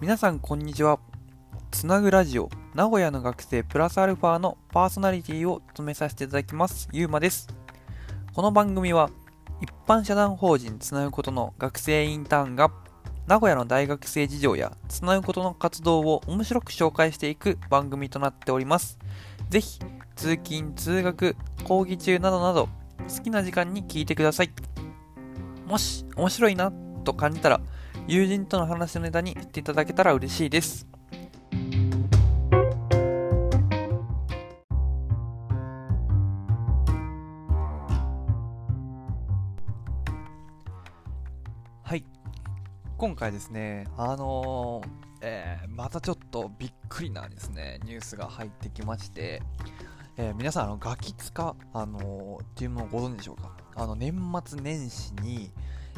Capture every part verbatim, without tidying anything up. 皆さんこんにちは。つなぐラジオ名古屋の学生プラスアルファのパーソナリティを務めさせていただきますゆうまです。この番組は一般社団法人つなぐことの学生インターンが名古屋の大学生事情やつなぐことの活動を面白く紹介していく番組となっております。ぜひ通勤通学講義中などなど好きな時間に聞いてください。もし面白いなと感じたら友人との話のネタにしていただけたら嬉しいです。はい、今回ですね、あのーえー、またちょっとびっくりなですねニュースが入ってきまして、えー、皆さんあのガキツカ、あのー、っていうものをご存知でしょうか。あの年末年始に、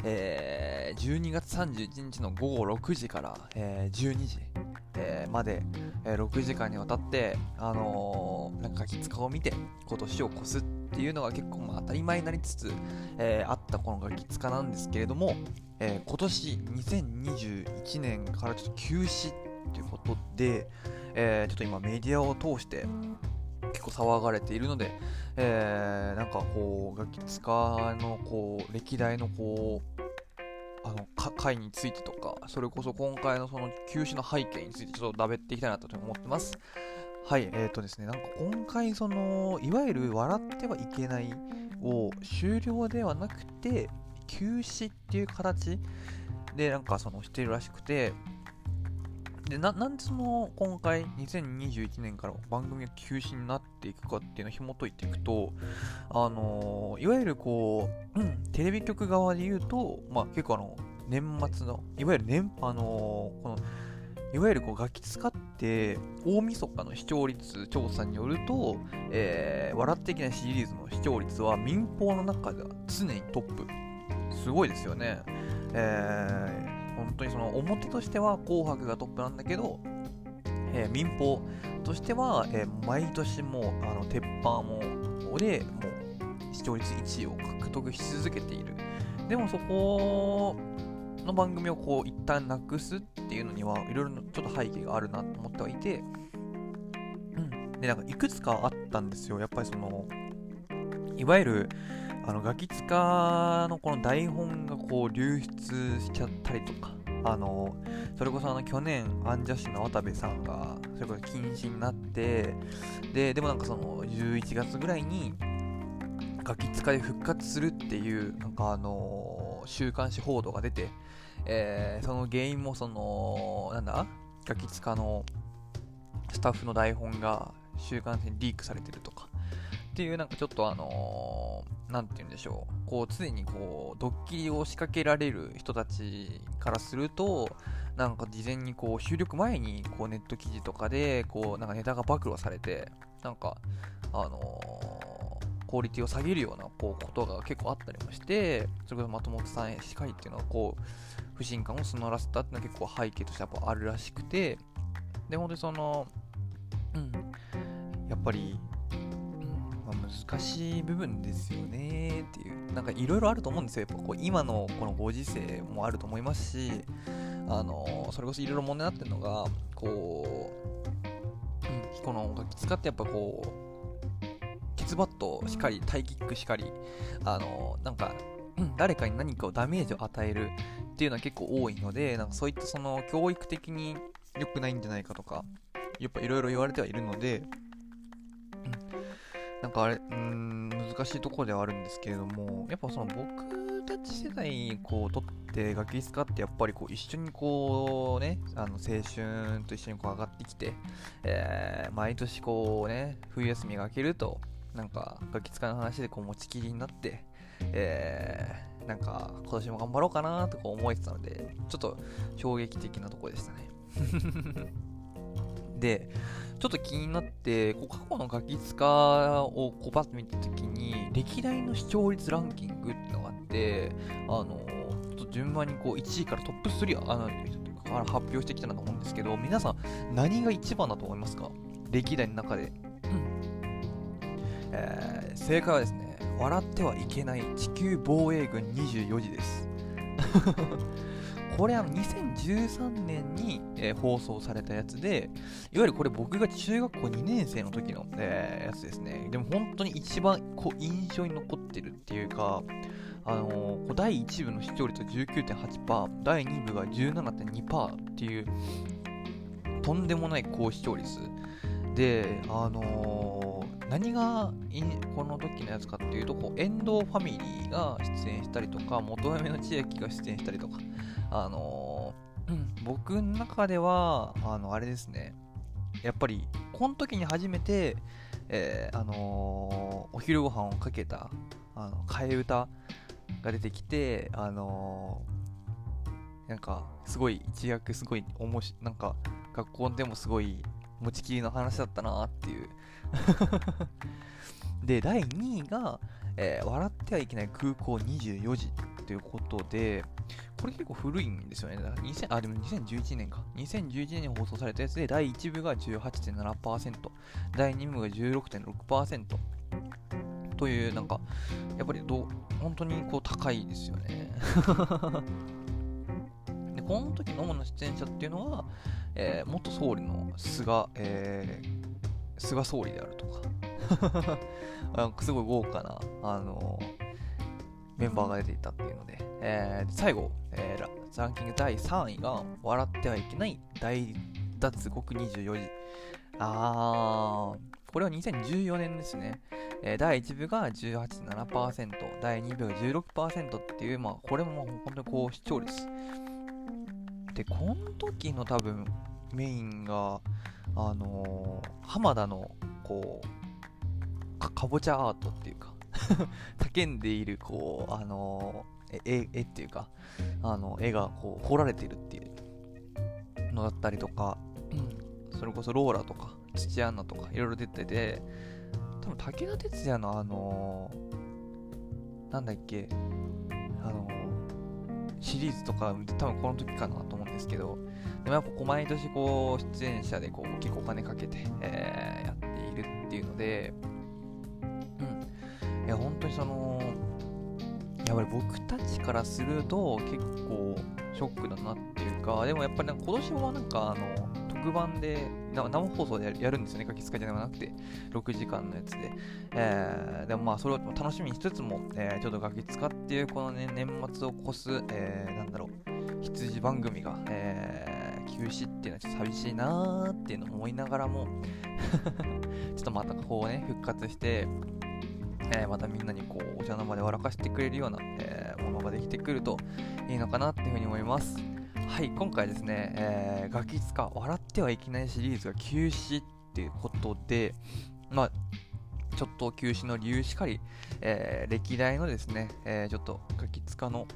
えー、じゅうにがつさんじゅういちにちのごごろくじから、えー、じゅうにじ、えー、まで、えー、ろくじかんにわたって、あのー、なんかガキツカを見てこう年を越すっていうのが結構まあ当たり前になりつつ、えー、あったこのガキツカなんですけれども、えー、今年にせんにじゅういちねんからちょっと休止ということで、えー、ちょっと今メディアを通して結構騒がれているので、えー、なんかこうガキツカのこう歴代のこうあの回についてとか、それこそ今回のその休止の背景についてちょっとだべっていきたいなと思ってます。はい、えーとですね、なんか今回そのいわゆる笑ってはいけないを終了ではなくて休止っていう形でなんかそのしているらしくて。で な, なんでその今回にせんにじゅういちねんから番組が休止になっていくかっていうのを紐解いていくと、あのー、いわゆるこう、うん、テレビ局側で言うと、まあ、結構あの年末のいわゆる年、あのー、このいわゆるこうガキツカって大晦日の視聴率調査によると、えー、笑っていけないシリーズの視聴率は民放の中では常にトップ。すごいですよね。えー本当にその表としては紅白がトップなんだけど、えー、民放としては、えー、毎年もうあの鉄板もでもう視聴率いちいを獲得し続けている。でもそこの番組をこう一旦なくすっていうのにはいろいろちょっと背景があるなと思ってはいて、うん、でなんかいくつかあったんですよ。やっぱりそのいわゆるあのガキツカのこの台本がこう流出しちゃったりとか、あのそれこそあの去年アンジャッシュの渡部さんがそれこそ禁止になって、ででもなんかそのじゅういちがつぐらいにガキツカで復活するっていうなんかあの週刊誌報道が出て、えー、その原因もそのなんだガキツカのスタッフの台本が週刊誌にリークされてるとかっていう、なんかちょっとあのー、なんて言うんでしょう、こう常にこうドッキリを仕掛けられる人たちからすると、なんか事前にこう収録前にこうネット記事とかでこうなんかネタが暴露されて、なんかあのー、クオリティを下げるようなこうことが結構あったりもして、それこそ松本さんへ近いっていうのはこう不信感を募らせたっていうのは結構背景としてやっぱあるらしくて、で本当にそのうんやっぱり難しい部分ですよねっていう、なんかいろいろあると思うんですよ。やっぱこう今のこのご時世もあると思いますし、あのそれこそいろいろ問題になってるのがこう、うん、このガキツカってやっぱこうケツバットしかりタイキックしかり、あのなんか、うん、誰かに何かをダメージを与えるっていうのは結構多いので、なんかそういったその教育的に良くないんじゃないかとかやっぱいろいろ言われてはいるので、なんかあれうーん難しいところではあるんですけれども、やっぱその僕たち世代にこうとってガキツカってやっぱりこう一緒にこうね、あの青春と一緒にこう上がってきて、えー、毎年こうね冬休みが明けるとなんかガキツカの話でこう持ちきりになって、えー、なんか今年も頑張ろうかなとか思えてたので、ちょっと衝撃的なところでしたね。でちょっと気になってこう過去のガキツカをこうパッと見たときに歴代の視聴率ランキングってのがあって、あのちょっと順番にこういちいからトップスリーあのから発表してきたなと思うんですけど、皆さん何がいちばんだと思いますか、歴代の中で。えー、正解はですね、笑ってはいけない地球防衛軍にじゅうよじです。これあのにせんじゅうさんねんに、えー、放送されたやつで、いわゆるこれ僕が中学校にねんせいの時の、えー、やつですね。でも本当に一番こう印象に残ってるっていうか、あのー、だいいちぶの視聴率が じゅうきゅうてんはちパーセント、だいにぶが じゅうななてんにパーセント っていうとんでもない高視聴率で、あのー、何がこの時のやつかっていうと、こう遠藤ファミリーが出演したりとか、元嫁の千秋が出演したりとか、あのーうん、僕の中ではあのあれですね、やっぱりこの時に初めて、えーあのー、お昼ご飯をかけたあの替え歌が出てきて、あのー、なんかすごい一躍すごいおもしなんか学校でもすごい持ちきりの話だったなっていうでだいにいが、えー、笑ってはいけない空港にじゅうよじということで、これ結構古いんですよね。にせんあでもにせんじゅういちねんか、にせんじゅういちねんに放送されたやつで、だいいちぶが じゅうはちてんななパーセント、だいにぶが じゅうろくてんろくパーセント という、なんかやっぱりど本当にこう高いですよねでこの時の主な出演者っていうのは、えー、元総理の菅、えー、菅総理であるとかあすごい豪華なあのー、メンバーが出ていたっていうので、えー、最後、えー、ランキングだいさんいが笑ってはいけない大脱獄にじゅうよじ。あーこれはにせんじゅうよねんですね。えー、だいいちぶが じゅうはちてんななパーセント、だいにぶが じゅうろくパーセント っていう、まあこれも本当に高視聴率で、この時の多分メインがあのー、浜田のこう か, かぼちゃアートっていうか叫んでいるこうあのー、絵, 絵っていうかあの絵がこう彫られてるっていうのだったりとか、うん、それこそローラとか土屋アンナとかいろいろ出てて、多分武田鉄矢のあのー、なんだっけあのーシリーズとか多分この時かなと思うんですけど、でもやっぱこう毎年こう出演者でこう結構お金かけて、えー、やっているっていうので、うん、いや本当にそのやっぱり僕たちからすると結構ショックだなっていうか、でもやっぱりなんか今年もなんかあの特番で生放送でやるんですよね、書きつかじゃなくてろくじかんのやつで、えー、でもまあそれを楽しみにしつつも、えー、ちょっと書きつかっていうこの、ね、年末を越す、えー、なんだろう羊番組が、えー、休止っていうのはちょっと寂しいなーっていうのを思いながらもちょっとまたこうね復活して、えー、またみんなにこうお茶の間で笑かしてくれるような、えー、ものができてくるといいのかなっていうふうに思います。はい、今回ですね、えー、ガキ使笑ってはいけないシリーズが休止っていうことで、まあちょっと休止の理由しかり、えー、歴代のですね、えー、ちょっとガキ使の、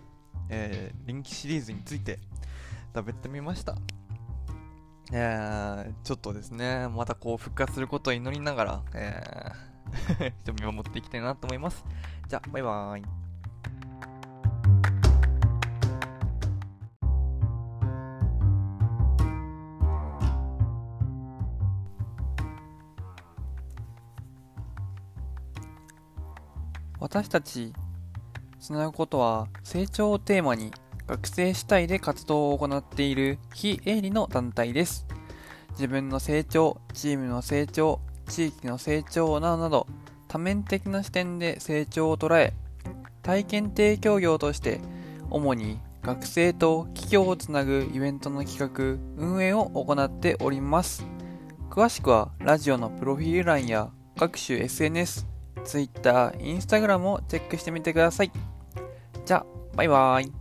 えー、人気シリーズについて食べてみました。えー、ちょっとですねまたこう復活することを祈りながら、えー、ちょっと見守っていきたいなと思います。じゃあバイバーイ。私たちつなぐことは成長をテーマに学生主体で活動を行っている非営利の団体です。自分の成長、チームの成長、地域の成長などなど多面的な視点で成長を捉え、体験提供業として主に学生と企業をつなぐイベントの企画運営を行っております。詳しくはラジオのプロフィール欄や各種 エスエヌエス、Twitter、Instagram をチェックしてみてください。じゃあ、バイバーイ。